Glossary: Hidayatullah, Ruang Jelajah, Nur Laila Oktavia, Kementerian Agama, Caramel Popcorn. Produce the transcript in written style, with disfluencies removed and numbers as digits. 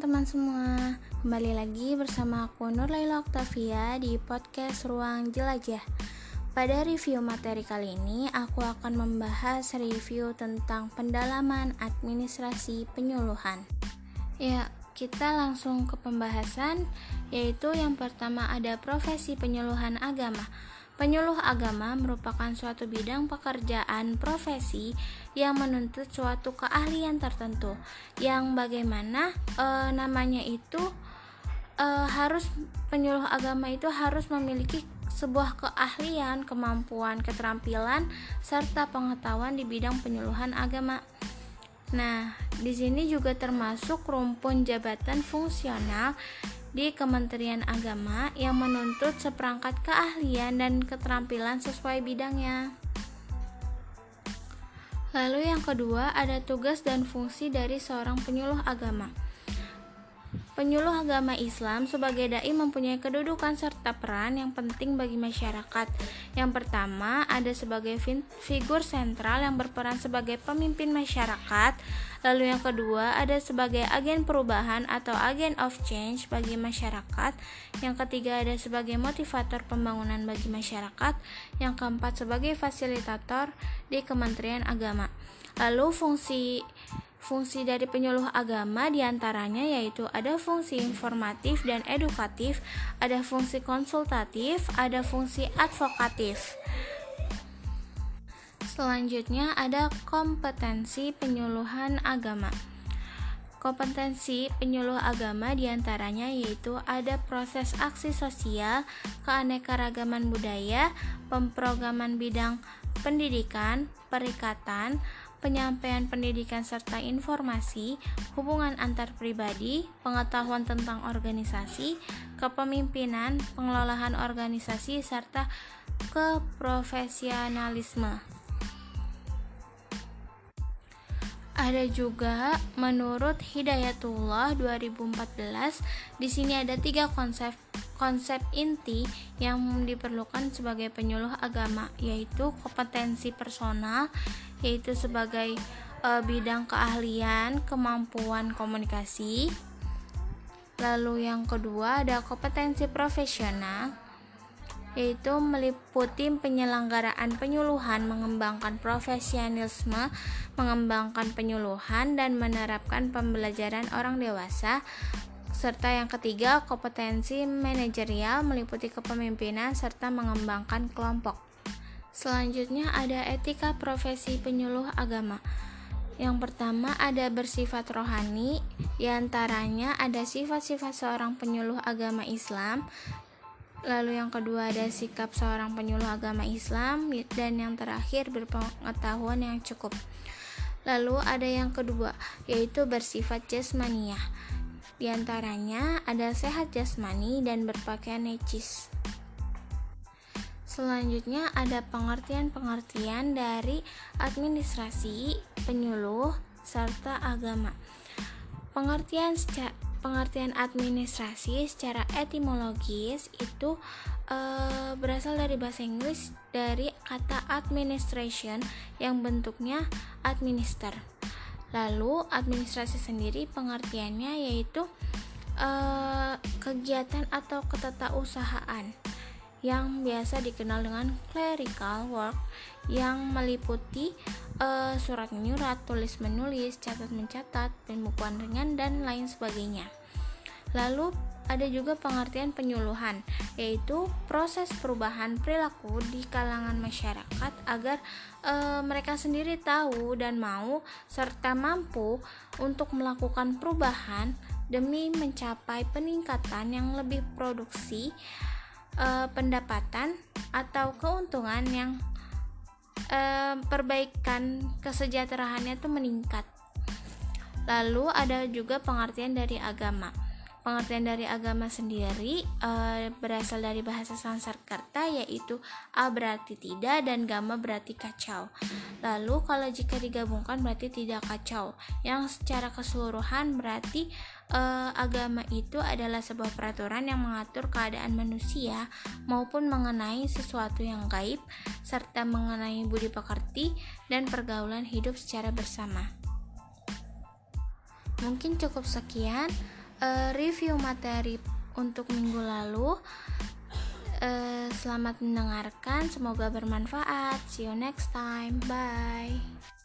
teman-teman semua, kembali lagi bersama aku Nur Laila Oktavia di podcast Ruang Jelajah. Pada review materi kali ini, aku akan membahas review tentang pendalaman administrasi penyuluhan. Ya, kita langsung ke pembahasan, yaitu yang pertama ada profesi penyuluhan agama. Penyuluh agama merupakan suatu bidang pekerjaan profesi yang menuntut suatu keahlian tertentu, yang bagaimana namanya itu harus penyuluh agama itu harus memiliki sebuah keahlian, kemampuan, keterampilan, serta pengetahuan di bidang penyuluhan agama. Nah, di sini juga termasuk rumpun jabatan fungsional di Kementerian Agama yang menuntut seperangkat keahlian dan keterampilan sesuai bidangnya. Lalu yang kedua, ada tugas dan fungsi dari seorang penyuluh agama. Penyuluh agama Islam sebagai dai mempunyai kedudukan serta peran yang penting bagi masyarakat. Yang pertama, ada sebagai figur sentral yang berperan sebagai pemimpin masyarakat. Lalu yang kedua, ada sebagai agen perubahan atau agent of change bagi masyarakat. Yang ketiga, ada sebagai motivator pembangunan bagi masyarakat. Yang keempat, sebagai fasilitator di Kementerian Agama. Lalu Fungsi dari penyuluh agama diantaranya yaitu ada fungsi informatif dan edukatif, ada fungsi konsultatif, ada fungsi advokatif. Selanjutnya ada kompetensi penyuluhan agama. Kompetensi penyuluh agama diantaranya yaitu ada proses aksi sosial, keanekaragaman budaya, pemrograman bidang pendidikan, perikatan, penyampaian pendidikan serta informasi, hubungan antar pribadi, pengetahuan tentang organisasi, kepemimpinan, pengelolaan organisasi, serta keprofesionalisme. Ada juga menurut Hidayatullah 2014, di sini ada 3 konsep inti yang diperlukan sebagai penyuluh agama, yaitu kompetensi personal, yaitu sebagai bidang keahlian, kemampuan komunikasi. Lalu yang kedua ada kompetensi profesional, yaitu meliputi penyelenggaraan penyuluhan, mengembangkan profesionalisme, mengembangkan penyuluhan dan menerapkan pembelajaran orang dewasa. Serta yang ketiga, kompetensi manajerial meliputi kepemimpinan serta mengembangkan kelompok. Selanjutnya ada etika profesi penyuluh agama. Yang pertama ada bersifat rohani, diantaranya ada sifat-sifat seorang penyuluh agama Islam. Lalu yang kedua ada sikap seorang penyuluh agama Islam, dan yang terakhir berpengetahuan yang cukup. Lalu ada yang kedua yaitu bersifat jasmania, diantaranya ada sehat jasmani dan berpakaian necis. Selanjutnya ada pengertian-pengertian dari administrasi, penyuluh, serta agama. Pengertian administrasi secara etimologis itu berasal dari bahasa Inggris dari kata administration yang bentuknya administer. Lalu administrasi sendiri pengertiannya yaitu kegiatan atau ketatausahaan yang biasa dikenal dengan clerical work, yang meliputi surat-menyurat, tulis-menulis, catat-mencatat, pembukuan ringan, dan lain sebagainya. Lalu ada juga pengertian penyuluhan, yaitu proses perubahan perilaku di kalangan masyarakat agar mereka sendiri tahu dan mau serta mampu untuk melakukan perubahan demi mencapai peningkatan yang lebih produksi, pendapatan atau keuntungan yang perbaikan kesejahteraannya itu meningkat. Lalu ada juga pengertian dari agama. Pengertian dari agama sendiri berasal dari bahasa Sanskerta, yaitu A berarti tidak dan Gama berarti kacau. Lalu kalau jika digabungkan berarti tidak kacau, yang secara keseluruhan berarti agama itu adalah sebuah peraturan yang mengatur keadaan manusia maupun mengenai sesuatu yang gaib, serta mengenai budi pekerti dan pergaulan hidup secara bersama. Mungkin cukup sekian review materi untuk minggu lalu. Selamat mendengarkan, semoga bermanfaat. See you next time, bye.